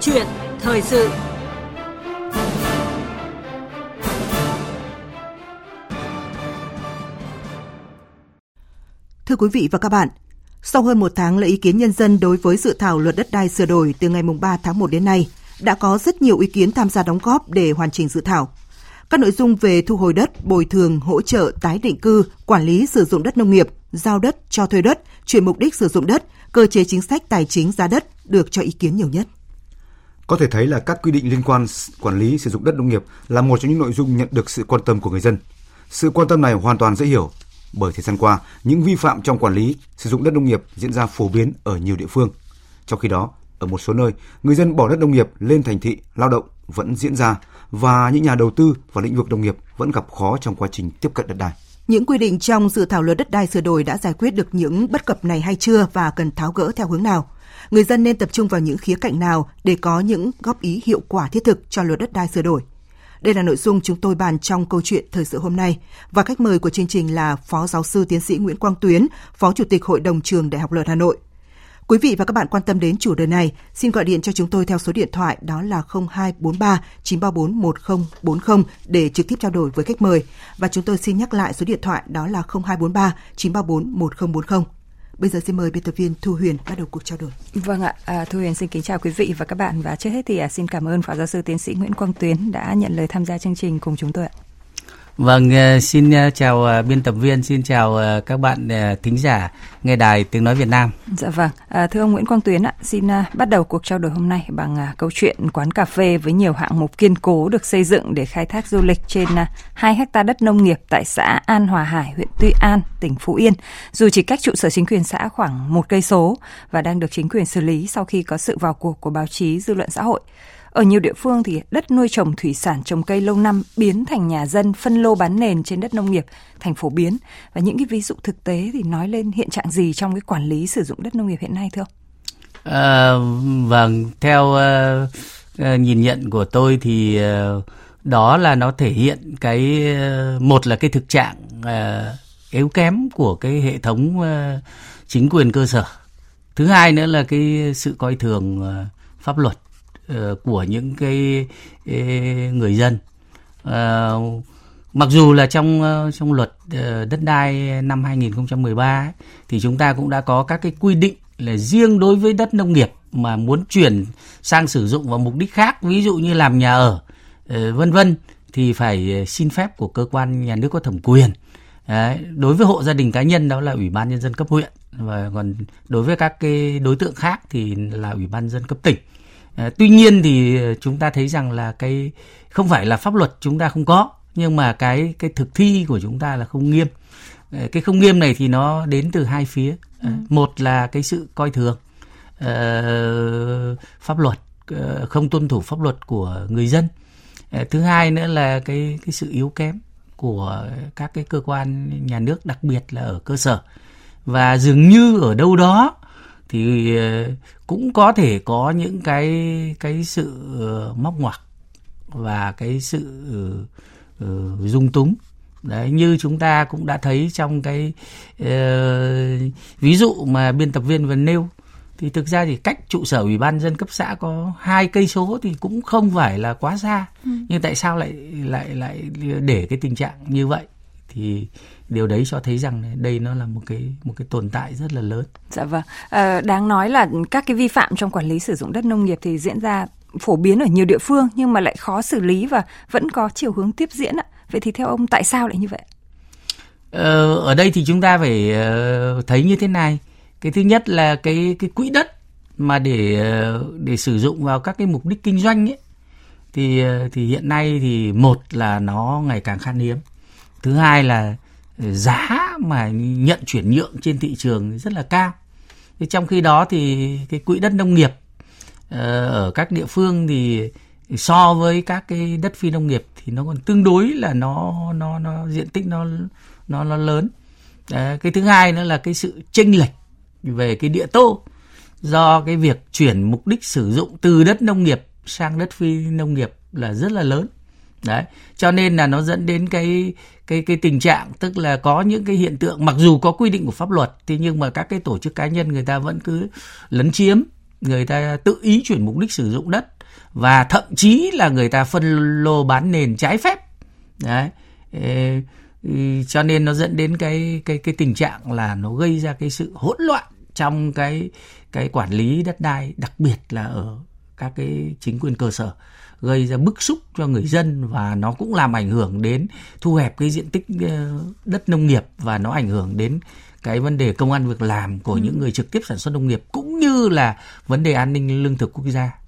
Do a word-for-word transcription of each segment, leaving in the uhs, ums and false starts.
chuyện thời sự. Thưa quý vị và các bạn, sau hơn một tháng lấy ý kiến nhân dân đối với dự thảo luật đất đai sửa đổi từ ngày ba tháng một đến nay, đã có rất nhiều ý kiến tham gia đóng góp để hoàn chỉnh dự thảo. Các nội dung về thu hồi đất, bồi thường, hỗ trợ, tái định cư, quản lý sử dụng đất nông nghiệp, giao đất, cho thuê đất, chuyển mục đích sử dụng đất, cơ chế chính sách tài chính giá đất được cho ý kiến nhiều nhất. Có thể thấy là các quy định liên quan quản lý sử dụng đất nông nghiệp là một trong những nội dung nhận được sự quan tâm của người dân. Sự quan tâm này hoàn toàn dễ hiểu, bởi thời gian qua, những vi phạm trong quản lý sử dụng đất nông nghiệp diễn ra phổ biến ở nhiều địa phương. Trong khi đó, ở một số nơi, người dân bỏ đất nông nghiệp lên thành thị, lao động vẫn diễn ra và những nhà đầu tư vào lĩnh vực nông nghiệp vẫn gặp khó trong quá trình tiếp cận đất đai. Những quy định trong dự thảo luật đất đai sửa đổi đã giải quyết được những bất cập này hay chưa và cần tháo gỡ theo hướng nào? Người dân nên tập trung vào những khía cạnh nào để có những góp ý hiệu quả thiết thực cho luật đất đai sửa đổi? Đây là nội dung chúng tôi bàn trong câu chuyện thời sự hôm nay và khách mời của chương trình là Phó Giáo sư Tiến sĩ Nguyễn Quang Tuyến, Phó Chủ tịch Hội đồng Trường Đại học Luật Hà Nội. Quý vị và các bạn quan tâm đến chủ đề này, xin gọi điện cho chúng tôi theo số điện thoại đó là không hai bốn ba chín ba bốn một không bốn không để trực tiếp trao đổi với khách mời. Và chúng tôi xin nhắc lại số điện thoại đó là không hai bốn ba chín ba bốn một không bốn không. Bây giờ xin mời biên tập viên Thu Huyền bắt đầu cuộc trao đổi. Vâng ạ, à, Thu Huyền xin kính chào quý vị và các bạn. Và trước hết thì à, xin cảm ơn Phó Giáo sư Tiến sĩ Nguyễn Quang Tuyến đã nhận lời tham gia chương trình cùng chúng tôi ạ. Vâng, xin chào biên tập viên, xin chào các bạn thính giả nghe đài Tiếng Nói Việt Nam. Dạ vâng, thưa ông Nguyễn Quang Tuyến ạ, xin bắt đầu cuộc trao đổi hôm nay bằng câu chuyện quán cà phê với nhiều hạng mục kiên cố được xây dựng để khai thác du lịch trên hai héc ta đất nông nghiệp tại xã An Hòa Hải, huyện Tuy An, tỉnh Phú Yên, dù chỉ cách trụ sở chính quyền xã khoảng một cây số và đang được chính quyền xử lý sau khi có sự vào cuộc của báo chí, dư luận xã hội. Ở nhiều địa phương thì đất nuôi trồng thủy sản, trồng cây lâu năm biến thành nhà dân phân lô bán nền trên đất nông nghiệp thành phổ biến. Và những cái ví dụ thực tế thì nói lên hiện trạng gì trong cái quản lý sử dụng đất nông nghiệp hiện nay thưa ông? À, vâng, theo uh, nhìn nhận của tôi thì uh, đó là nó thể hiện cái uh, một là cái thực trạng uh, yếu kém của cái hệ thống uh, chính quyền cơ sở. Thứ hai nữa là cái sự coi thường uh, pháp luật của những cái người dân. À, mặc dù là trong trong luật đất đai năm hai không một ba ấy, thì chúng ta cũng đã có các cái quy định là riêng đối với đất nông nghiệp mà muốn chuyển sang sử dụng vào mục đích khác, ví dụ như làm nhà ở vân vân thì phải xin phép của cơ quan nhà nước có thẩm quyền. Đấy, đối với hộ gia đình cá nhân đó là Ủy ban Nhân dân cấp huyện, và còn đối với các cái đối tượng khác thì là Ủy ban Nhân dân cấp tỉnh. Tuy nhiên thì chúng ta thấy rằng là cái không phải là pháp luật chúng ta không có, nhưng mà cái cái thực thi của chúng ta là không nghiêm. Cái không nghiêm này thì nó đến từ hai phía. Ừ. Một là cái sự coi thường uh, pháp luật, uh, không tuân thủ pháp luật của người dân. Uh, thứ hai nữa là cái cái sự yếu kém của các cái cơ quan nhà nước, đặc biệt là ở cơ sở. Và dường như ở đâu đó thì cũng có thể có những cái cái sự móc ngoặc và cái sự uh, dung túng. Đấy, như chúng ta cũng đã thấy trong cái uh, ví dụ mà biên tập viên vừa nêu, thì thực ra thì cách trụ sở Ủy ban Nhân dân cấp xã có hai cây số thì cũng không phải là quá xa. Ừ. Nhưng tại sao lại lại lại để cái tình trạng như vậy? Thì điều đấy cho thấy rằng đây nó là một cái một cái tồn tại rất là lớn. Dạ vâng. À, đáng nói là các cái vi phạm trong quản lý sử dụng đất nông nghiệp thì diễn ra phổ biến ở nhiều địa phương nhưng mà lại khó xử lý và vẫn có chiều hướng tiếp diễn ạ. Vậy thì theo ông tại sao lại như vậy? Ờ, ở đây thì chúng ta phải thấy như thế này. Cái thứ nhất là cái cái quỹ đất mà để để sử dụng vào các cái mục đích kinh doanh ấy, thì thì hiện nay thì một là nó ngày càng khan hiếm. Thứ hai là giá mà nhận chuyển nhượng trên thị trường rất là cao. Trong khi đó thì cái quỹ đất nông nghiệp ở các địa phương thì so với các cái đất phi nông nghiệp thì nó còn tương đối là nó nó nó diện tích nó nó nó lớn. Cái thứ hai nữa là cái sự chênh lệch về cái địa tô do cái việc chuyển mục đích sử dụng từ đất nông nghiệp sang đất phi nông nghiệp là rất là lớn. Đấy, cho nên là nó dẫn đến cái cái cái tình trạng, tức là có những cái hiện tượng mặc dù có quy định của pháp luật thế nhưng mà các cái tổ chức cá nhân người ta vẫn cứ lấn chiếm người ta tự ý chuyển mục đích sử dụng đất và thậm chí là người ta phân lô bán nền trái phép. Đấy. Ê, cho nên nó dẫn đến cái cái cái tình trạng là nó gây ra cái sự hỗn loạn trong cái cái quản lý đất đai, đặc biệt là ở các cái chính quyền cơ sở, gây ra bức xúc cho người dân và nó cũng làm ảnh hưởng đến thu hẹp cái diện tích đất nông nghiệp và nó ảnh hưởng đến cái vấn đề công ăn việc làm của ừ. những người trực tiếp sản xuất nông nghiệp cũng như là vấn đề an ninh lương thực quốc gia.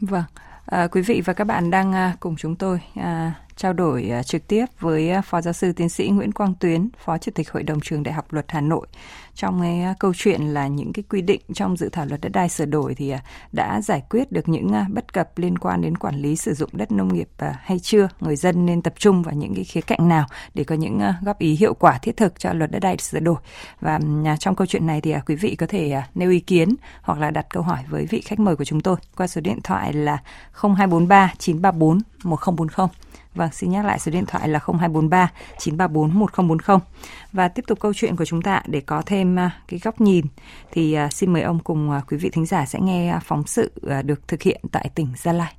Vâng, à, quý vị và các bạn đang cùng chúng tôi à, trao đổi à, trực tiếp với Phó Giáo sư Tiến sĩ Nguyễn Quang Tuyến, Phó Chủ tịch Hội đồng Trường Đại học Luật Hà Nội. Trong cái à, câu chuyện là những cái quy định trong dự thảo luật đất đai sửa đổi thì à, đã giải quyết được những à, bất cập liên quan đến quản lý sử dụng đất nông nghiệp à, hay chưa? Người dân nên tập trung vào những cái khía cạnh nào để có những à, góp ý hiệu quả thiết thực cho luật đất đai sửa đổi? Và à, trong câu chuyện này thì à, quý vị có thể à, nêu ý kiến hoặc là đặt câu hỏi với vị khách mời của chúng tôi qua số điện thoại là không hai bốn ba chín ba bốn một không bốn không. Vâng, xin nhắc lại số điện thoại là không hai bốn ba chín ba bốn một không bốn không. Và tiếp tục câu chuyện của chúng ta để có thêm cái góc nhìn thì xin mời ông cùng quý vị thính giả sẽ nghe phóng sự được thực hiện tại tỉnh Gia Lai.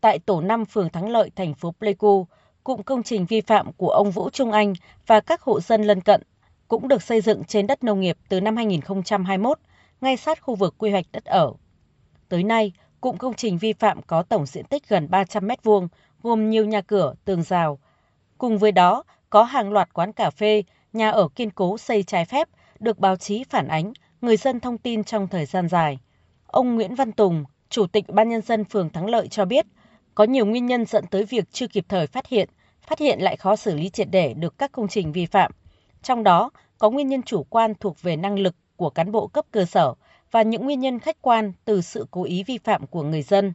Tại tổ năm phường Thắng Lợi, thành phố Pleiku, cụm công trình vi phạm của ông Vũ Trung Anh và các hộ dân lân cận cũng được xây dựng trên đất nông nghiệp từ năm hai không hai mốt, ngay sát khu vực quy hoạch đất ở. Tới nay, cụm công trình vi phạm có tổng diện tích gần ba trăm mét vuông, gồm nhiều nhà cửa, tường rào. Cùng với đó, có hàng loạt quán cà phê, nhà ở kiên cố xây trái phép, được báo chí phản ánh, người dân thông tin trong thời gian dài. Ông Nguyễn Văn Tùng, Chủ tịch Ban nhân dân phường Thắng Lợi cho biết, có nhiều nguyên nhân dẫn tới việc chưa kịp thời phát hiện, phát hiện lại khó xử lý triệt để được các công trình vi phạm. Trong đó, có nguyên nhân chủ quan thuộc về năng lực của cán bộ cấp cơ sở, và những nguyên nhân khách quan từ sự cố ý vi phạm của người dân.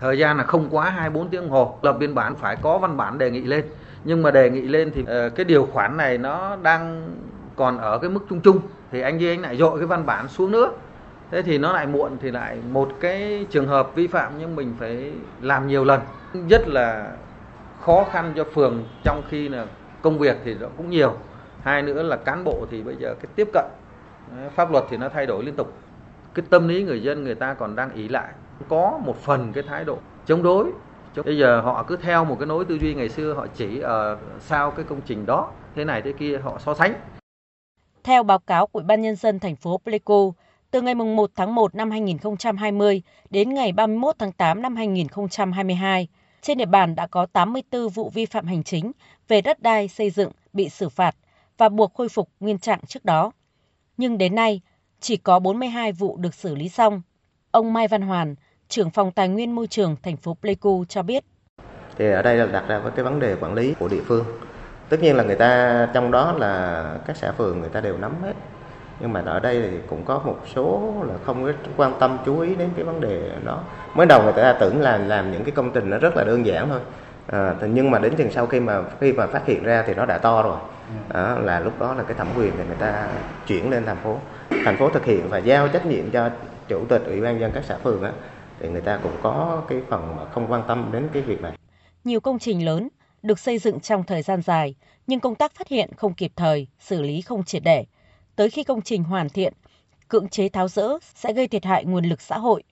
Thời gian là không quá hai mươi bốn tiếng đồng hồ, lập biên bản phải có văn bản đề nghị lên. Nhưng mà đề nghị lên thì cái điều khoản này nó đang còn ở cái mức chung chung, thì anh ấy anh lại dội cái văn bản xuống nữa. Thế thì nó lại muộn, thì lại một cái trường hợp vi phạm nhưng mình phải làm nhiều lần. Rất là khó khăn cho phường, trong khi là công việc thì nó cũng nhiều. Hai nữa là cán bộ thì bây giờ cái tiếp cận pháp luật thì nó thay đổi liên tục. Cái tâm lý người dân người ta còn đang ỷ lại, có một phần cái thái độ chống đối. Bây giờ họ cứ theo một cái nối tư duy ngày xưa, họ chỉ ở sau cái công trình đó, thế này thế kia, họ so sánh. Theo báo cáo của Ủy ban nhân dân thành phố Pleiku, từ ngày một tháng một năm hai nghìn không trăm hai mươi đến ngày ba mươi mốt tháng tám năm hai nghìn không trăm hai mươi hai, trên địa bàn đã có tám mươi tư vụ vi phạm hành chính về đất đai xây dựng bị xử phạt và buộc khôi phục nguyên trạng trước đó. Nhưng đến nay, chỉ có bốn mươi hai vụ được xử lý xong. Ông Mai Văn Hoàn, trưởng phòng tài nguyên môi trường thành phố Pleiku cho biết. Thì ở đây là đặt ra cái vấn đề quản lý của địa phương. Tất nhiên là người ta trong đó là các xã phường người ta đều nắm hết. Nhưng mà ở đây thì cũng có một số là không quan tâm chú ý đến cái vấn đề đó. Mới đầu người ta tưởng là làm những cái công trình nó rất là đơn giản thôi. À, nhưng mà đến chừng sau khi mà khi mà phát hiện ra thì nó đã to rồi. À, là lúc đó là cái thẩm quyền thì người ta chuyển lên thành phố. Thành phố thực hiện và giao trách nhiệm cho chủ tịch ủy ban nhân dân các xã phường á, thì người ta cũng có cái phần mà không quan tâm đến cái việc này. Nhiều công trình lớn được xây dựng trong thời gian dài nhưng công tác phát hiện không kịp thời, xử lý không triệt để. Tới khi công trình hoàn thiện, cưỡng chế tháo dỡ sẽ gây thiệt hại nguồn lực xã hội.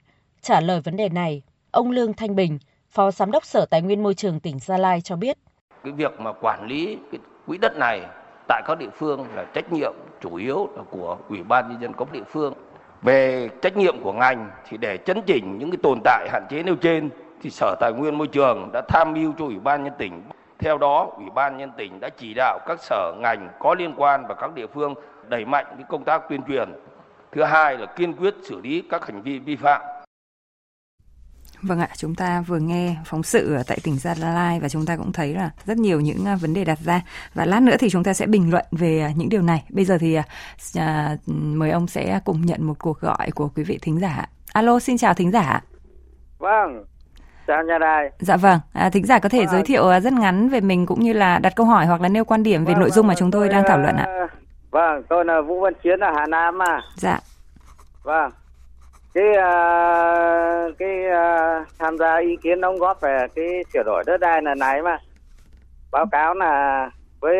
Trả lời vấn đề này, ông Lương Thanh Bình, Phó Giám đốc Sở Tài nguyên Môi trường tỉnh Gia Lai cho biết. Cái việc mà quản lý cái quỹ đất này tại các địa phương là trách nhiệm chủ yếu là của Ủy ban nhân dân cấp địa phương. Về trách nhiệm của ngành thì để chấn chỉnh những cái tồn tại hạn chế nêu trên thì Sở Tài nguyên Môi trường đã tham mưu cho Ủy ban nhân tỉnh. Theo đó, Ủy ban nhân tỉnh đã chỉ đạo các sở ngành có liên quan và các địa phương đẩy mạnh cái công tác tuyên truyền. Thứ hai là kiên quyết xử lý các hành vi vi phạm. Vâng ạ, chúng ta vừa nghe phóng sự tại tỉnh Gia Lai và chúng ta cũng thấy là rất nhiều những vấn đề đặt ra. Và lát nữa thì chúng ta sẽ bình luận về những điều này. Bây giờ thì à, mời ông sẽ cùng nhận một cuộc gọi của quý vị thính giả. Alo, xin chào thính giả. Vâng, chào nhà đài. Dạ vâng, à, thính giả có thể à, giới thiệu rất ngắn về mình cũng như là đặt câu hỏi hoặc là nêu quan điểm về vâng, nội dung mà chúng tôi, tôi đang thảo luận ạ. Vâng, tôi là Vũ Văn Chiến ở Hà Nam à. Dạ. Vâng. Cái, uh, cái uh, tham gia ý kiến đóng góp về cái sửa đổi đất đai lần này mà báo cáo là với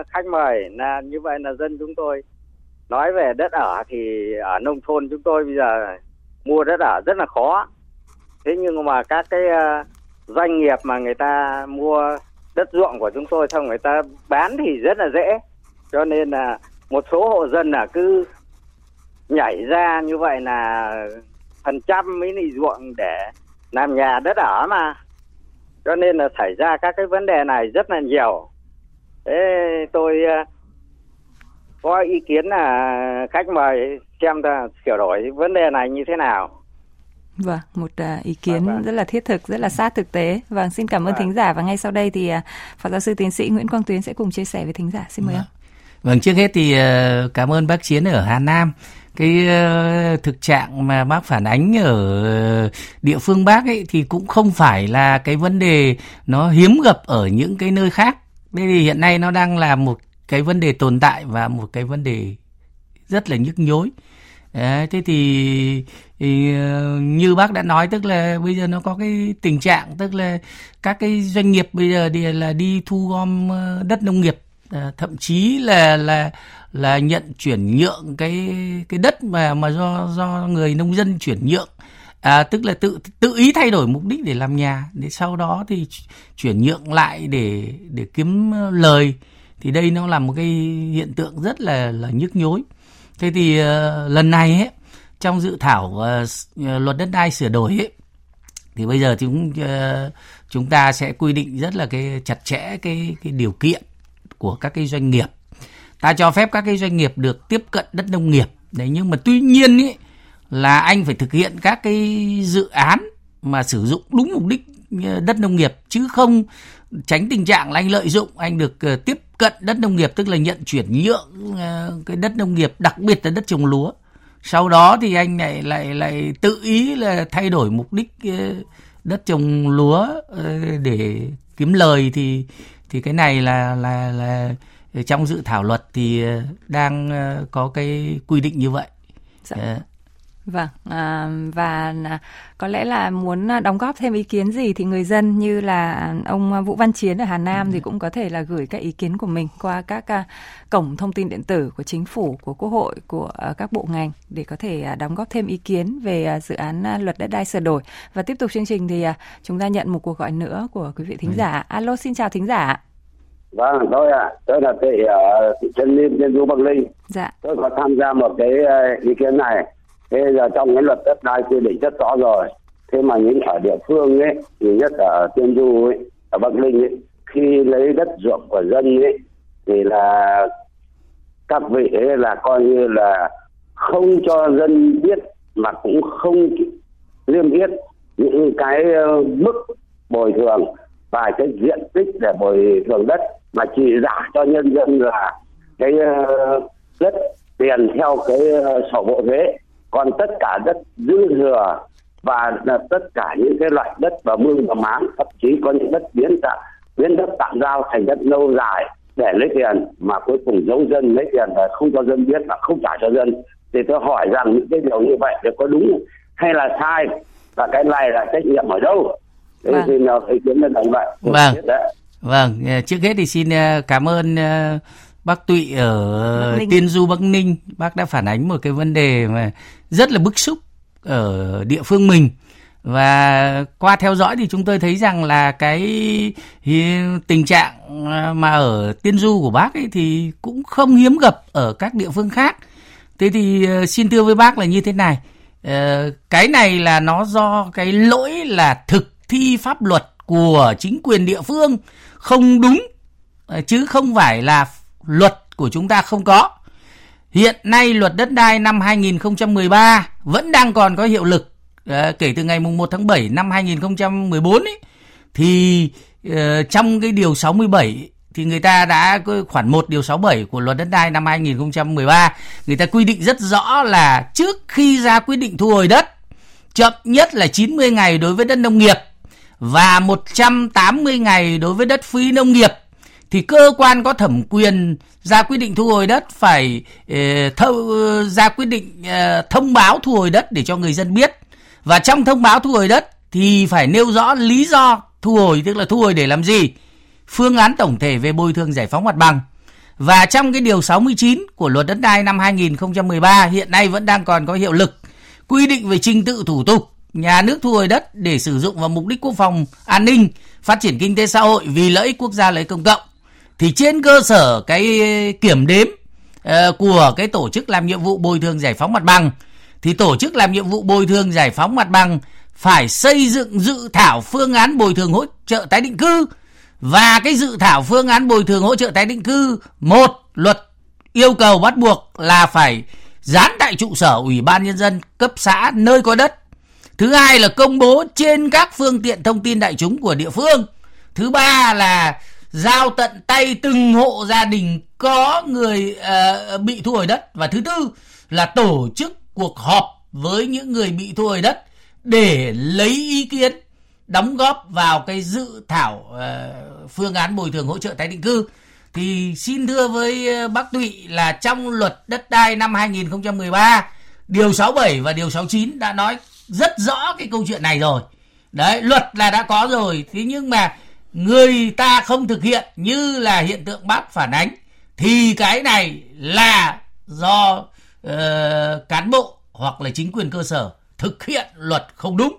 uh, khách mời là như vậy là dân chúng tôi Nói về đất ở thì ở nông thôn chúng tôi bây giờ mua đất ở rất là khó. Thế nhưng mà các cái doanh nghiệp mà người ta mua đất ruộng của chúng tôi xong người ta bán thì rất là dễ. Cho nên là một số hộ dân là cứ nhảy ra như vậy là phần trăm mấy này ruộng để làm nhà đất ở mà. Cho nên là xảy ra các cái vấn đề này rất là nhiều. Thế tôi có ý kiến là khách mời xem là sửa đổi vấn đề này như thế nào. Vâng, một ý kiến à, vâng. rất là thiết thực, rất là sát thực tế. Vâng, xin cảm ơn à. thính giả. Và ngay sau đây thì Phó Giáo sư Tiến sĩ Nguyễn Quang Tuyến sẽ cùng chia sẻ với thính giả. Xin mời vâng. ông. Vâng, trước hết thì cảm ơn bác Chiến ở Hà Nam. Cái thực trạng mà bác phản ánh ở địa phương bác ấy thì cũng không phải là cái vấn đề nó hiếm gặp ở những cái nơi khác. Thế thì hiện nay nó đang là một cái vấn đề tồn tại và một cái vấn đề rất là nhức nhối. Đấy, thế thì, thì như bác đã nói, tức là bây giờ nó có cái tình trạng, tức là các cái doanh nghiệp bây giờ thì là đi thu gom đất nông nghiệp, thậm chí là là là nhận chuyển nhượng cái cái đất mà mà do do người nông dân chuyển nhượng, à, tức là tự tự ý thay đổi mục đích để làm nhà, để sau đó thì chuyển nhượng lại để để kiếm lời. Thì đây nó là một cái hiện tượng rất là là nhức nhối. Thế thì uh, lần này ấy, trong dự thảo uh, luật đất đai sửa đổi ấy, thì bây giờ chúng uh, chúng ta sẽ quy định rất là cái chặt chẽ cái cái điều kiện của các cái doanh nghiệp. Ta cho phép các cái doanh nghiệp được tiếp cận đất nông nghiệp. Đấy, nhưng mà tuy nhiên ấy, là anh phải thực hiện các cái dự án mà sử dụng đúng mục đích đất nông nghiệp, chứ không tránh tình trạng là anh lợi dụng, anh được uh, tiếp cận đất nông nghiệp, tức là nhận chuyển nhượng uh, cái đất nông nghiệp, đặc biệt là đất trồng lúa. Sau đó thì anh này lại lại tự ý là thay đổi mục đích uh, đất trồng lúa uh, để kiếm lời. Thì thì cái này là là là trong dự thảo luật thì đang có cái quy định như vậy. Dạ. Uh, Vâng, à, và có lẽ là muốn đóng góp thêm ý kiến gì thì người dân như là ông Vũ Văn Chiến ở Hà Nam ừ. thì cũng có thể là gửi các ý kiến của mình qua các cổng thông tin điện tử của chính phủ, của Quốc hội, của các bộ ngành để có thể đóng góp thêm ý kiến về dự án luật đất đai sửa đổi. Và tiếp tục chương trình thì chúng ta nhận một cuộc gọi nữa của quý vị thính ừ. giả. Alo, xin chào thính giả. Vâng, tôi ạ, à, tôi là Tị ở thị trấn Tiên Du, Bắc Ninh. Dạ. Tôi có tham gia một cái ý kiến này. Thế giờ trong cái luật đất đai quy định rất rõ rồi. Thế mà những ở địa phương ấy, nhất ở Tiên Du ấy, ở Bắc Ninh ấy, khi lấy đất ruộng của dân ấy, thì là các vị ấy là coi như là không cho dân biết mà cũng không liêm yết những cái mức bồi thường và cái diện tích để bồi thường đất, mà chỉ giả cho nhân dân là cái đất tiền theo cái sổ bộ thuế. Còn tất cả đất dư thừa và tất cả những cái loại đất và mương và máng, thậm chí có những đất biến tạm biến đất tạm giao thành đất lâu dài để lấy tiền, mà cuối cùng giấu dân lấy tiền và không cho dân biết và không trả cho dân. Thì tôi hỏi rằng những cái điều như vậy thì có đúng hay là sai, và cái này là trách nhiệm ở đâu? Thế thì nào ý kiến lên như vậy. Vâng. Vâng. Trước hết thì xin cảm ơn bác Tụy ở Tiên Du, Bắc Ninh. Bác đã phản ánh một cái vấn đề mà rất là bức xúc ở địa phương mình. Và qua theo dõi thì chúng tôi thấy rằng là cái tình trạng mà ở Tiên Du của bác ấy thì cũng không hiếm gặp ở các địa phương khác. Thế thì xin thưa với bác là như thế này. Cái này là nó do cái lỗi là thực thi pháp luật của chính quyền địa phương không đúng, chứ không phải là luật của chúng ta không có. Hiện nay luật đất đai năm hai không một ba vẫn đang còn có hiệu lực à, kể từ ngày mùng một tháng bảy năm hai không một bốn ấy, thì uh, trong cái điều sáu mươi bảy thì người ta đã khoản một điều sáu mươi bảy của luật đất đai năm hai không một ba, người ta quy định rất rõ là trước khi ra quyết định thu hồi đất, chậm nhất là chín mươi ngày đối với đất nông nghiệp và một trăm tám mươi ngày đối với đất phi nông nghiệp, thì cơ quan có thẩm quyền ra quyết định thu hồi đất phải eh, th- ra quyết định eh, thông báo thu hồi đất để cho người dân biết. Và trong thông báo thu hồi đất thì phải nêu rõ lý do thu hồi, tức là thu hồi để làm gì, phương án tổng thể về bồi thường giải phóng mặt bằng. Và trong cái điều sáu mươi chín của luật đất đai năm hai nghìn không trăm mười ba hiện nay vẫn đang còn có hiệu lực, quy định về trình tự thủ tục nhà nước thu hồi đất để sử dụng vào mục đích quốc phòng, an ninh, phát triển kinh tế xã hội, vì lợi ích quốc gia, lợi ích công cộng. Thì trên cơ sở cái kiểm đếm của cái tổ chức làm nhiệm vụ bồi thường giải phóng mặt bằng, thì tổ chức làm nhiệm vụ bồi thường giải phóng mặt bằng phải xây dựng dự thảo phương án bồi thường hỗ trợ tái định cư. Và cái dự thảo phương án bồi thường hỗ trợ tái định cư, một, luật yêu cầu bắt buộc là phải dán tại trụ sở Ủy ban Nhân dân cấp xã nơi có đất. Thứ hai là công bố trên các phương tiện thông tin đại chúng của địa phương. Thứ ba là giao tận tay từng hộ gia đình có người uh, bị thu hồi đất. Và thứ tư là tổ chức cuộc họp với những người bị thu hồi đất để lấy ý kiến, đóng góp vào cái dự thảo uh, phương án bồi thường hỗ trợ tái định cư. Thì xin thưa với bác Tụy là trong luật đất đai năm hai nghìn không trăm mười ba, điều sáu mươi bảy và điều sáu mươi chín đã nói rất rõ cái câu chuyện này rồi. Đấy, luật là đã có rồi. Thế nhưng mà người ta không thực hiện như là hiện tượng bác phản ánh, thì cái này là do uh, cán bộ hoặc là chính quyền cơ sở thực hiện luật không đúng.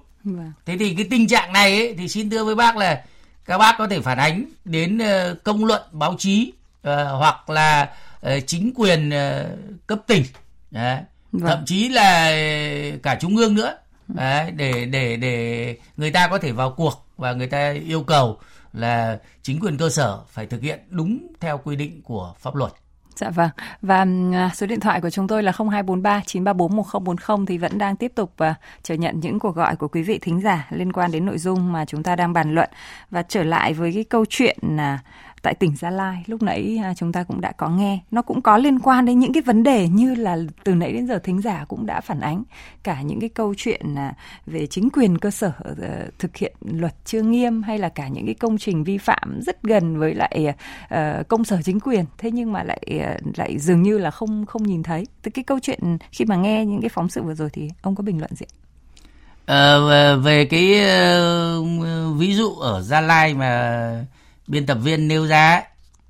Thế thì cái tình trạng này ấy, thì xin thưa với bác là các bác có thể phản ánh đến công luận, báo chí uh, hoặc là uh, chính quyền uh, cấp tỉnh. Đấy. Vâng. Thậm chí là cả trung ương nữa. Đấy, để để để người ta có thể vào cuộc và người ta yêu cầu là chính quyền cơ sở phải thực hiện đúng theo quy định của pháp luật. Dạ vâng. Và số điện thoại của chúng tôi là không hai bốn ba chín ba bốn một không bốn không thì vẫn đang tiếp tục uh, chờ nhận những cuộc gọi của quý vị thính giả liên quan đến nội dung mà chúng ta đang bàn luận. Và trở lại với cái câu chuyện là uh, tại tỉnh Gia Lai lúc nãy uh, chúng ta cũng đã có nghe. Nó cũng có liên quan đến những cái vấn đề như là từ nãy đến giờ thính giả cũng đã phản ánh. Cả những cái câu chuyện uh, về chính quyền cơ sở uh, thực hiện luật chưa nghiêm, hay là cả những cái công trình vi phạm rất gần với lại uh, công sở chính quyền. Thế nhưng mà lại lại dường như là không không nhìn thấy. Từ cái câu chuyện khi mà nghe những cái phóng sự vừa rồi thì ông có bình luận gì? À, về cái uh, ví dụ ở Gia Lai mà biên tập viên nêu ra ấy,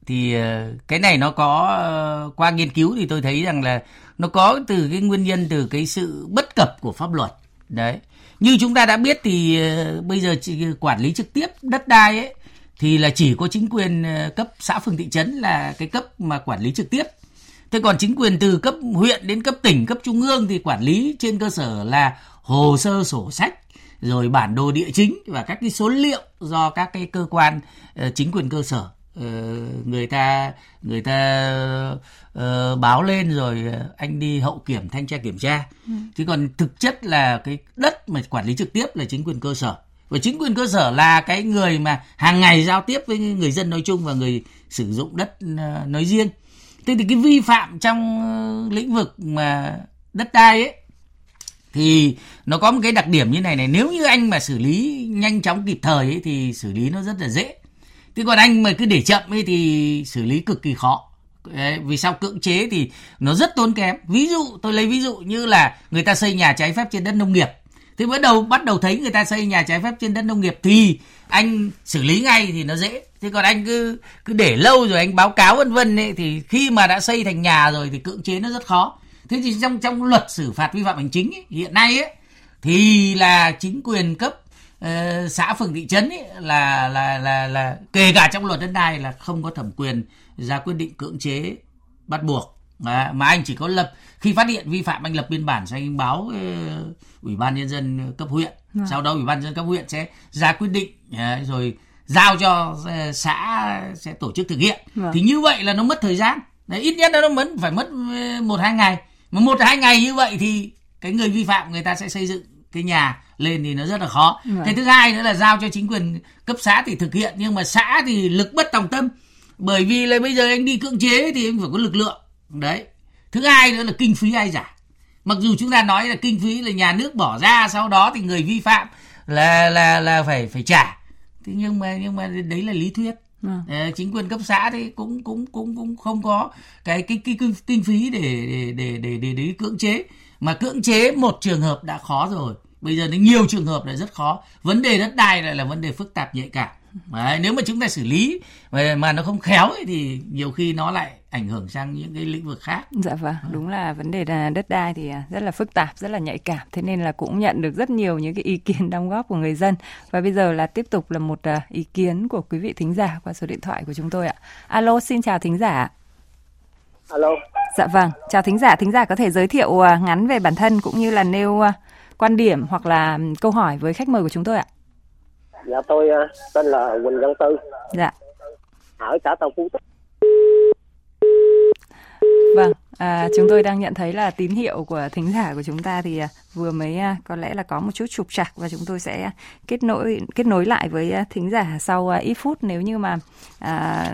thì uh, cái này nó có uh, qua nghiên cứu thì tôi thấy rằng là nó có từ cái nguyên nhân từ cái sự bất cập của pháp luật. Đấy. Như chúng ta đã biết thì uh, bây giờ quản lý trực tiếp đất đai ấy thì là chỉ có chính quyền cấp xã phường thị trấn là cái cấp mà quản lý trực tiếp. Thế còn chính quyền từ cấp huyện đến cấp tỉnh, cấp trung ương thì quản lý trên cơ sở là hồ sơ sổ sách, rồi bản đồ địa chính và các cái số liệu do các cái cơ quan chính quyền cơ sở người ta người ta báo lên, rồi anh đi hậu kiểm, thanh tra kiểm tra. Chứ còn thực chất là cái đất mà quản lý trực tiếp là chính quyền cơ sở. Và chính quyền cơ sở là cái người mà hàng ngày giao tiếp với người dân nói chung và người sử dụng đất nói riêng. Thế thì cái vi phạm trong lĩnh vực mà đất đai ấy thì nó có một cái đặc điểm như này này. Nếu như anh mà xử lý nhanh chóng kịp thời ấy, thì xử lý nó rất là dễ. Thế còn anh mà cứ để chậm ấy thì xử lý cực kỳ khó. Đấy, vì sao cưỡng chế thì nó rất tốn kém. Ví dụ, tôi lấy ví dụ như là người ta xây nhà trái phép trên đất nông nghiệp. Thế bắt đầu bắt đầu thấy người ta xây nhà trái phép trên đất nông nghiệp thì anh xử lý ngay thì nó dễ. Thế còn anh cứ cứ để lâu rồi anh báo cáo vân vân ấy, thì khi mà đã xây thành nhà rồi thì cưỡng chế nó rất khó. Thế thì trong trong luật xử phạt vi phạm hành chính ấy, hiện nay ấy, thì là chính quyền cấp uh, xã phường thị trấn ấy, là, là là là kể cả trong luật đất đai là không có thẩm quyền ra quyết định cưỡng chế bắt buộc. Mà, mà anh chỉ có lập, khi phát hiện vi phạm anh lập biên bản, rồi anh báo uh, Ủy ban Nhân dân cấp huyện. Vâng. Sau đó Ủy ban Nhân dân cấp huyện sẽ ra quyết định, uh, rồi giao cho uh, xã sẽ tổ chức thực hiện. Vâng. Thì như vậy là nó mất thời gian. Đấy, ít nhất nó mất, phải mất một đến hai ngày. Mà một đến hai ngày như vậy thì cái người vi phạm người ta sẽ xây dựng cái nhà lên thì nó rất là khó. Vâng. Thế thứ hai nữa là giao cho chính quyền cấp xã thì thực hiện. Nhưng mà xã thì lực bất tòng tâm. Bởi vì là bây giờ anh đi cưỡng chế thì anh phải có lực lượng. Đấy. Thứ hai nữa là kinh phí ai trả. Mặc dù chúng ta nói là kinh phí là nhà nước bỏ ra, sau đó thì người vi phạm là là là phải phải trả. Thế nhưng mà nhưng mà đấy là lý thuyết. À. À, chính quyền cấp xã thì cũng cũng cũng cũng không có cái cái, cái, cái kinh phí để để, để để để để cưỡng chế. Mà cưỡng chế một trường hợp đã khó rồi, bây giờ đến nhiều trường hợp là rất khó. Vấn đề đất đai này là vấn đề phức tạp nhạy cảm. Đấy, nếu mà chúng ta xử lý mà, mà nó không khéo ấy, thì nhiều khi nó lại ảnh hưởng sang những cái lĩnh vực khác. Dạ vâng, ừ. Đúng là vấn đề là đất đai thì rất là phức tạp, rất là nhạy cảm. Thế nên là cũng nhận được rất nhiều những cái ý kiến đóng góp của người dân. Và bây giờ là tiếp tục là một ý kiến của quý vị thính giả qua số điện thoại của chúng tôi ạ. Alo, xin chào thính giả. Alo. Dạ vâng, chào thính giả. Thính giả có thể giới thiệu ngắn về bản thân cũng như là nêu quan điểm hoặc là câu hỏi với khách mời của chúng tôi ạ. Dạ, tôi tên là Quỳnh Văn Tư. Dạ. Ở xã Tân Phú. Vâng, à, chúng tôi đang nhận thấy là tín hiệu của thính giả của chúng ta thì vừa mới có lẽ là có một chút trục trặc và chúng tôi sẽ kết nối kết nối lại với thính giả sau ít phút nếu như mà à,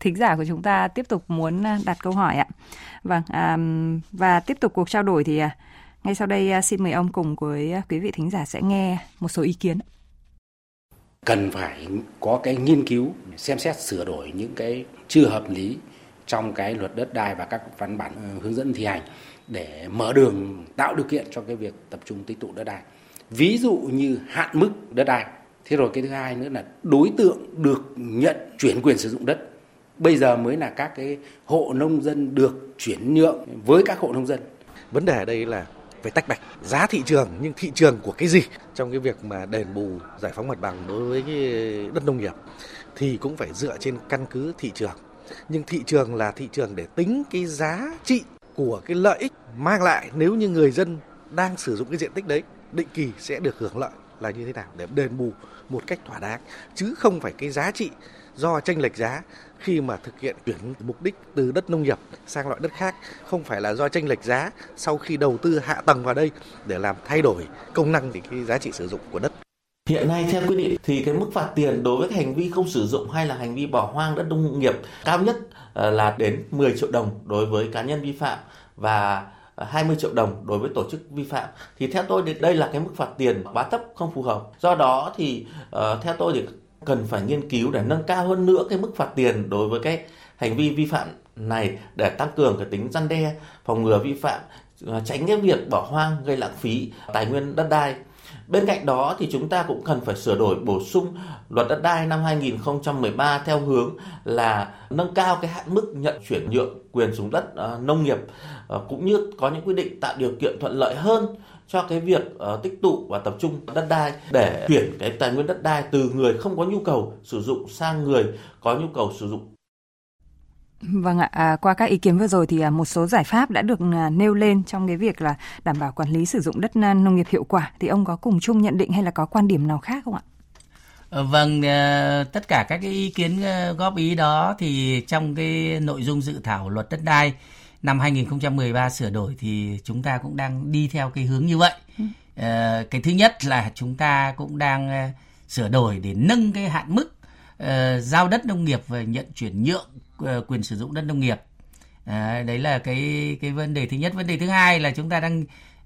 thính giả của chúng ta tiếp tục muốn đặt câu hỏi ạ. Vâng, à, và tiếp tục cuộc trao đổi thì ngay sau đây xin mời ông cùng với quý vị thính giả sẽ nghe một số ý kiến. Cần phải có cái nghiên cứu xem xét sửa đổi những cái chưa hợp lý trong cái luật đất đai và các văn bản hướng dẫn thi hành để mở đường tạo điều kiện cho cái việc tập trung tích tụ đất đai. Ví dụ như hạn mức đất đai. Thế rồi cái thứ hai nữa là đối tượng được nhận chuyển quyền sử dụng đất. Bây giờ mới là các cái hộ nông dân được chuyển nhượng với các hộ nông dân. Vấn đề ở đây là phải tách bạch giá thị trường, nhưng thị trường của cái gì trong cái việc mà đền bù giải phóng mặt bằng đối với cái đất nông nghiệp thì cũng phải dựa trên căn cứ thị trường. Nhưng thị trường là thị trường để tính cái giá trị của cái lợi ích mang lại nếu như người dân đang sử dụng cái diện tích đấy định kỳ sẽ được hưởng lợi là như thế nào để đền bù một cách thỏa đáng, chứ không phải cái giá trị do chênh lệch giá khi mà thực hiện chuyển mục đích từ đất nông nghiệp sang loại đất khác, không phải là do chênh lệch giá sau khi đầu tư hạ tầng vào đây để làm thay đổi công năng thì cái giá trị sử dụng của đất. Hiện nay theo quy định thì cái mức phạt tiền đối với hành vi không sử dụng hay là hành vi bỏ hoang đất nông nghiệp cao nhất là đến mười triệu đồng đối với cá nhân vi phạm và hai mươi triệu đồng đối với tổ chức vi phạm. Thì theo tôi thì đây là cái mức phạt tiền quá thấp, không phù hợp. Do đó thì theo tôi thì cần phải nghiên cứu để nâng cao hơn nữa cái mức phạt tiền đối với cái hành vi vi phạm này để tăng cường cái tính răn đe, phòng ngừa vi phạm, tránh cái việc bỏ hoang gây lãng phí tài nguyên đất đai. Bên cạnh đó thì chúng ta cũng cần phải sửa đổi bổ sung luật đất đai năm hai không một ba theo hướng là nâng cao cái hạn mức nhận chuyển nhượng quyền sử dụng đất uh, nông nghiệp uh, cũng như có những quy định tạo điều kiện thuận lợi hơn cho cái việc uh, tích tụ và tập trung đất đai để chuyển cái tài nguyên đất đai từ người không có nhu cầu sử dụng sang người có nhu cầu sử dụng. Vâng ạ, à, qua các ý kiến vừa rồi thì một số giải pháp đã được nêu lên trong cái việc là đảm bảo quản lý sử dụng đất nông nghiệp hiệu quả. Thì ông có cùng chung nhận định hay là có quan điểm nào khác không ạ? Vâng, tất cả các cái ý kiến góp ý đó thì trong cái nội dung dự thảo luật đất đai năm hai không một ba sửa đổi thì chúng ta cũng đang đi theo cái hướng như vậy. Ừ. À, cái thứ nhất là chúng ta cũng đang sửa đổi để nâng cái hạn mức uh, giao đất nông nghiệp và nhận chuyển nhượng quyền sử dụng đất nông nghiệp. À, đấy là cái cái vấn đề thứ nhất. Vấn đề thứ hai là chúng ta đang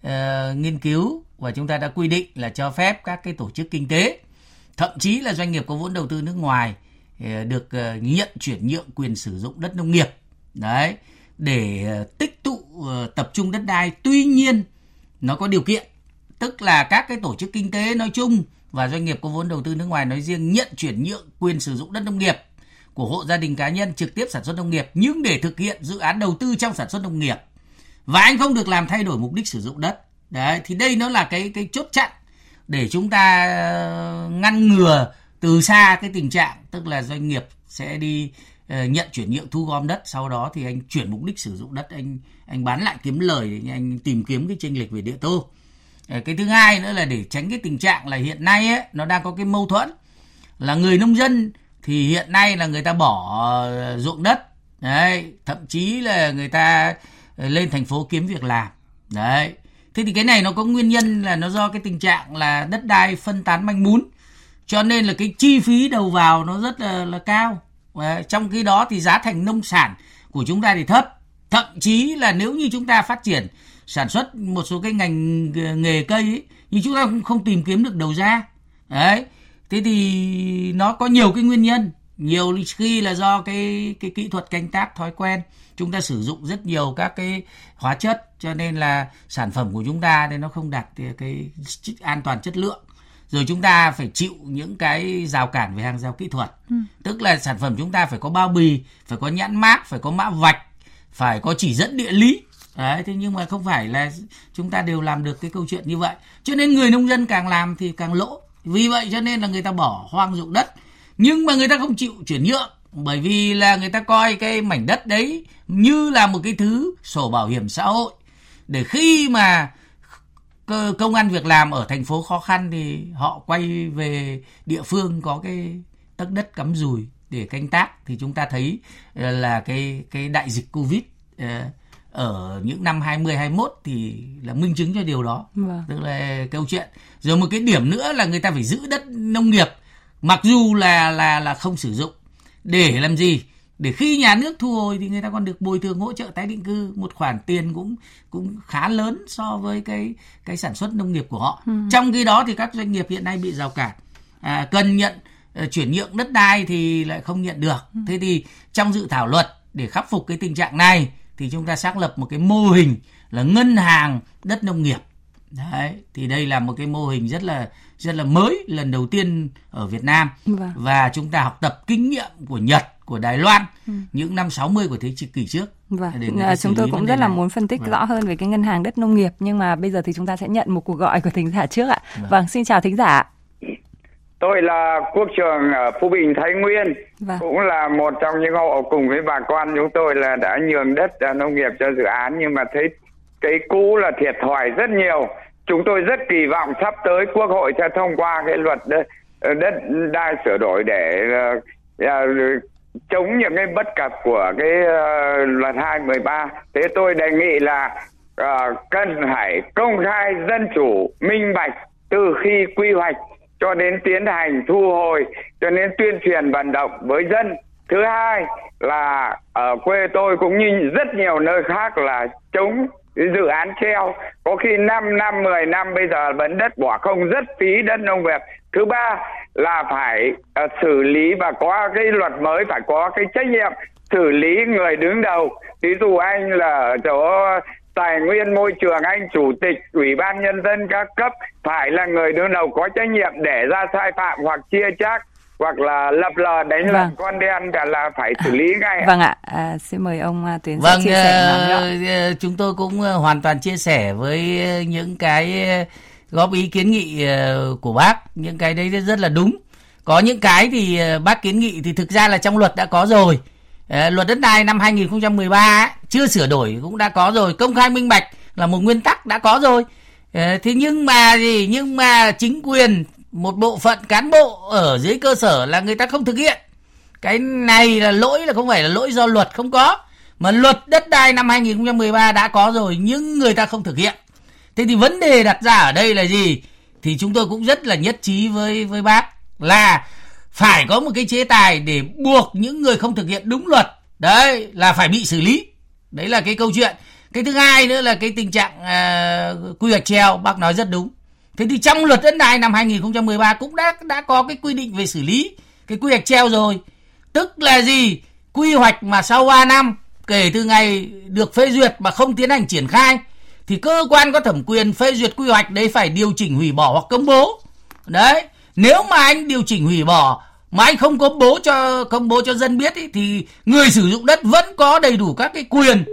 uh, nghiên cứu và chúng ta đã quy định là cho phép các cái tổ chức kinh tế, thậm chí là doanh nghiệp có vốn đầu tư nước ngoài uh, được uh, nhận chuyển nhượng quyền sử dụng đất nông nghiệp. Đấy, để uh, tích tụ uh, tập trung đất đai. Tuy nhiên nó có điều kiện, tức là các cái tổ chức kinh tế nói chung và doanh nghiệp có vốn đầu tư nước ngoài nói riêng nhận chuyển nhượng quyền sử dụng đất nông nghiệp của hộ gia đình cá nhân trực tiếp sản xuất nông nghiệp, nhưng để thực hiện dự án đầu tư trong sản xuất nông nghiệp và anh không được làm thay đổi mục đích sử dụng đất. Đấy, thì đây nó là cái cái chốt chặn để chúng ta ngăn ngừa từ xa cái tình trạng tức là doanh nghiệp sẽ đi uh, nhận chuyển nhượng thu gom đất, sau đó thì anh chuyển mục đích sử dụng đất, anh anh bán lại kiếm lời, anh tìm kiếm cái chênh lệch về địa tô. Uh, cái thứ hai nữa là để tránh cái tình trạng là hiện nay ấy, nó đang có cái mâu thuẫn là người nông dân thì hiện nay là người ta bỏ ruộng đất, đấy, thậm chí là người ta lên thành phố kiếm việc làm, đấy. Thế thì cái này nó có nguyên nhân là nó do cái tình trạng là đất đai phân tán manh mún, cho nên là cái chi phí đầu vào nó rất là, là cao. Và trong khi đó thì giá thành nông sản của chúng ta thì thấp, thậm chí là nếu như chúng ta phát triển sản xuất một số cái ngành nghề cây ấy, nhưng chúng ta cũng không tìm kiếm được đầu ra, đấy. Thế thì nó có nhiều cái nguyên nhân, nhiều khi là do cái cái kỹ thuật canh tác, thói quen chúng ta sử dụng rất nhiều các cái hóa chất, cho nên là sản phẩm của chúng ta thì nó không đạt cái an toàn chất lượng. Rồi chúng ta phải chịu những cái rào cản về hàng rào kỹ thuật. Ừ. Tức là sản phẩm chúng ta phải có bao bì, phải có nhãn mác, phải có mã vạch, phải có chỉ dẫn địa lý. Đấy, thế nhưng mà không phải là chúng ta đều làm được cái câu chuyện như vậy. Cho nên người nông dân càng làm thì càng lỗ. Vì vậy cho nên là người ta bỏ hoang dụng đất. Nhưng mà người ta không chịu chuyển nhượng. Bởi vì là người ta coi cái mảnh đất đấy như là một cái thứ sổ bảo hiểm xã hội. Để khi mà công ăn việc làm ở thành phố khó khăn thì họ quay về địa phương có cái tấc đất cắm dùi để canh tác. Thì chúng ta thấy là cái, cái đại dịch Covid ở những năm hai mươi, hai mươi mốt thì là minh chứng cho điều đó. Vâng. Tức là câu chuyện. Rồi một cái điểm nữa là người ta phải giữ đất nông nghiệp mặc dù là, là, là không sử dụng. Để làm gì? Để khi nhà nước thu hồi thì người ta còn được bồi thường hỗ trợ tái định cư một khoản tiền cũng cũng khá lớn so với cái cái sản xuất nông nghiệp của họ. Ừ. Trong khi đó thì các doanh nghiệp hiện nay bị rào cản, à, cần nhận uh, chuyển nhượng đất đai thì lại không nhận được. Ừ. Thế thì trong dự thảo luật để khắc phục cái tình trạng này thì chúng ta xác lập một cái mô hình là ngân hàng đất nông nghiệp. Đấy, thì đây là một cái mô hình rất là rất là mới, lần đầu tiên ở Việt Nam. Vâng. Và chúng ta học tập kinh nghiệm của Nhật, của Đài Loan, ừ. những năm sáu mươi của thế kỷ trước. Vâng. À, chúng tôi cũng rất là này. muốn phân tích vâng. rõ hơn về cái ngân hàng đất nông nghiệp, nhưng mà bây giờ thì chúng ta sẽ nhận một cuộc gọi của thính giả trước ạ. Vâng, vâng, xin chào thính giả. Tôi là Quốc Trường ở Phú Bình, Thái Nguyên, vâng. cũng là một trong những hộ cùng với bà con chúng tôi là đã nhường đất nông nghiệp cho dự án, nhưng mà thấy cái cũ là thiệt thòi rất nhiều. Chúng tôi rất kỳ vọng sắp tới Quốc hội sẽ thông qua cái luật đất, đất đai sửa đổi để uh, uh, chống những cái bất cập của cái uh, luật hai mười ba. Thế tôi đề nghị là uh, cần phải công khai, dân chủ, minh bạch từ khi quy hoạch cho đến tiến hành thu hồi, cho đến tuyên truyền vận động với dân. Thứ hai là ở quê tôi cũng như rất nhiều nơi khác là chống dự án treo, có khi năm năm, mười năm bây giờ vẫn đất bỏ không, rất phí đất nông nghiệp. Thứ ba là phải uh, xử lý, và có cái luật mới phải có cái trách nhiệm xử lý người đứng đầu. Ví dụ anh là ở chỗ tài nguyên môi trường, anh chủ tịch ủy ban nhân dân các cấp phải là người đứng đầu có trách nhiệm để ra sai phạm hoặc chia chác hoặc là lập lờ đánh vâng. lận con đen cả là phải xử lý ngay. Vâng ạ, à, xin mời ông Tuyến vâng, chia sẻ. Uh, chúng tôi cũng hoàn toàn chia sẻ với những cái góp ý kiến nghị của bác, những cái đấy rất là đúng. Có những cái thì bác kiến nghị thì thực ra là trong luật đã có rồi. Uh, luật đất đai năm hai không một ba ấy, chưa sửa đổi cũng đã có rồi, công khai minh bạch là một nguyên tắc đã có rồi. Uh, thế nhưng mà gì? Nhưng mà chính quyền, một bộ phận cán bộ ở dưới cơ sở là người ta không thực hiện. Cái này là lỗi, là không phải là lỗi do luật không có, mà luật đất đai năm hai không một ba đã có rồi nhưng người ta không thực hiện. Thế thì vấn đề đặt ra ở đây là gì? Thì chúng tôi cũng rất là nhất trí với, với bác là phải có một cái chế tài để buộc những người không thực hiện đúng luật, đấy là phải bị xử lý. Đấy là cái câu chuyện. Cái thứ hai nữa là cái tình trạng à, quy hoạch treo, bác nói rất đúng. Thế thì trong luật đất đai năm hai không một ba cũng đã đã có cái quy định về xử lý cái quy hoạch treo rồi. Tức là gì? Quy hoạch mà sau ba năm kể từ ngày được phê duyệt mà không tiến hành triển khai thì cơ quan có thẩm quyền phê duyệt quy hoạch đấy phải điều chỉnh, hủy bỏ hoặc công bố. Đấy, nếu mà anh điều chỉnh, hủy bỏ mà anh không công bố cho công bố cho dân biết ý, thì người sử dụng đất vẫn có đầy đủ các cái quyền,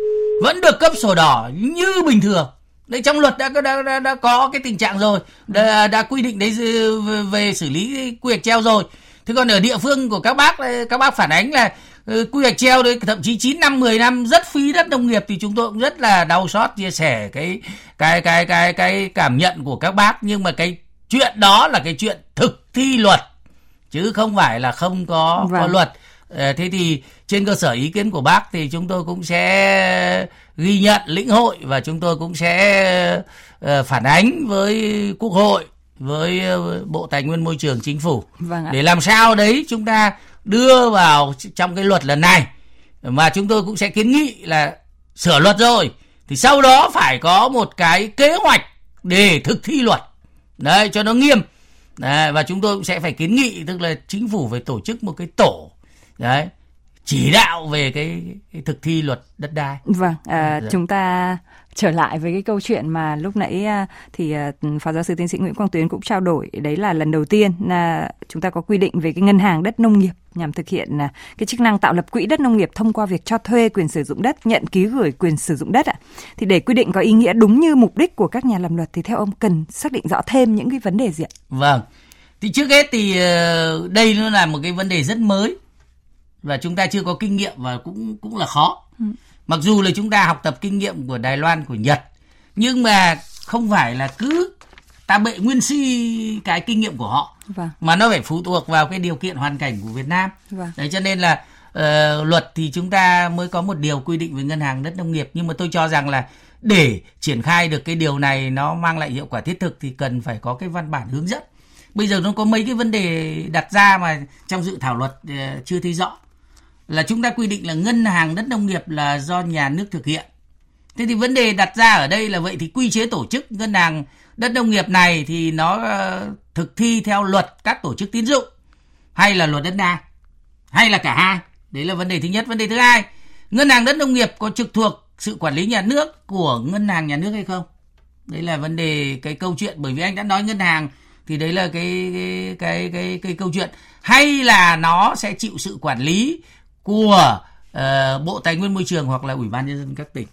vẫn được cấp sổ đỏ như bình thường. Đấy, trong luật đã, đã, đã, đã có cái tình trạng rồi, đã, đã quy định đấy về, về xử lý quy hoạch treo rồi. Thế còn ở địa phương của các bác, các bác phản ánh là quy hoạch treo đấy thậm chí chín năm, mười năm rất phí đất nông nghiệp, thì chúng tôi cũng rất là đau xót chia sẻ cái, cái, cái, cái, cái cảm nhận của các bác. Nhưng mà cái chuyện đó là cái chuyện thực thi luật, chứ không phải là không có, vâng. có luật. Thế thì trên cơ sở ý kiến của bác thì chúng tôi cũng sẽ ghi nhận, lĩnh hội, và chúng tôi cũng sẽ phản ánh với Quốc hội, với Bộ Tài nguyên Môi trường, Chính phủ, vâng ạ. Để làm sao đấy chúng ta đưa vào trong cái luật lần này. Mà chúng tôi cũng sẽ kiến nghị là sửa luật rồi thì sau đó phải có một cái kế hoạch để thực thi luật đấy cho nó nghiêm. Đấy, và chúng tôi cũng sẽ phải kiến nghị, tức là Chính phủ phải tổ chức một cái tổ đấy chỉ đạo về cái, cái thực thi luật đất đai. Vâng, à, dạ. Chúng ta trở lại với cái câu chuyện mà lúc nãy thì Phó Giáo sư Tiến sĩ Nguyễn Quang Tuyến cũng trao đổi, đấy là lần đầu tiên là chúng ta có quy định về cái ngân hàng đất nông nghiệp nhằm thực hiện cái chức năng tạo lập quỹ đất nông nghiệp thông qua việc cho thuê quyền sử dụng đất, nhận ký gửi quyền sử dụng đất ạ. Thì để quy định có ý nghĩa đúng như mục đích của các nhà làm luật thì theo ông cần xác định rõ thêm những cái vấn đề gì ạ? Vâng, thì trước hết thì đây nó là một cái vấn đề rất mới và chúng ta chưa có kinh nghiệm và cũng cũng là khó. Ừ. Mặc dù là chúng ta học tập kinh nghiệm của Đài Loan, của Nhật, nhưng mà không phải là cứ ta bệ nguyên si cái kinh nghiệm của họ, vâng. mà nó phải phụ thuộc vào cái điều kiện hoàn cảnh của Việt Nam. Vâng. Đấy, cho nên là uh, luật thì chúng ta mới có một điều quy định về ngân hàng đất nông nghiệp, nhưng mà tôi cho rằng là để triển khai được cái điều này nó mang lại hiệu quả thiết thực thì cần phải có cái văn bản hướng dẫn. Bây giờ nó có mấy cái vấn đề đặt ra mà trong dự thảo luật uh, chưa thấy rõ. Là chúng ta quy định là ngân hàng đất nông nghiệp là do nhà nước thực hiện. Thế thì vấn đề đặt ra ở đây là vậy thì quy chế tổ chức ngân hàng đất nông nghiệp này thì nó thực thi theo luật các tổ chức tín dụng hay là luật đất đai hay là cả hai. Đấy là vấn đề thứ nhất. Vấn đề thứ hai, ngân hàng đất nông nghiệp có trực thuộc sự quản lý nhà nước của ngân hàng nhà nước hay không? Đấy là vấn đề cái câu chuyện, bởi vì anh đã nói ngân hàng thì đấy là cái cái cái cái, cái câu chuyện hay là nó sẽ chịu sự quản lý của uh, Bộ Tài nguyên Môi trường hoặc là Ủy ban Nhân dân các tỉnh.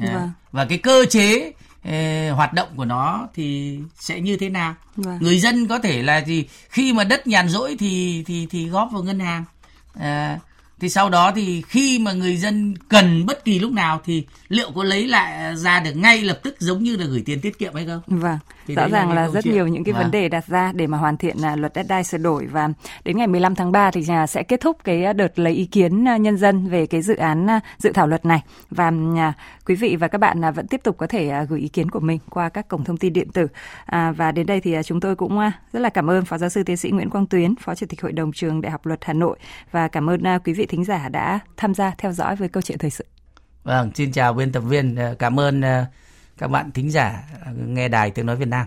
Yeah. Vâng. Và cái cơ chế uh, hoạt động của nó thì sẽ như thế nào? Vâng. Người dân có thể là gì khi mà đất nhàn rỗi thì thì thì góp vào ngân hàng. Uh, thì sau đó thì khi mà người dân cần bất kỳ lúc nào thì liệu có lấy lại ra được ngay lập tức giống như là gửi tiền tiết kiệm hay không? Vâng, thì rõ ràng là rất chuyện. nhiều những cái vâng. vấn đề đặt ra để mà hoàn thiện luật đất đai sửa đổi. Và đến ngày mười lăm tháng ba thì nhà sẽ kết thúc cái đợt lấy ý kiến nhân dân về cái dự án dự thảo luật này. Và quý vị và các bạn vẫn tiếp tục có thể gửi ý kiến của mình qua các cổng thông tin điện tử. Và đến đây thì chúng tôi cũng rất là cảm ơn Phó Giáo sư Tiến sĩ Nguyễn Quang Tuyến, Phó Chủ tịch Hội đồng Trường Đại học Luật Hà Nội, và cảm ơn quý vị thính giả đã tham gia theo dõi với Câu chuyện Thời sự. Vâng, xin chào biên tập viên, cảm ơn các bạn thính giả nghe đài Tiếng nói Việt Nam.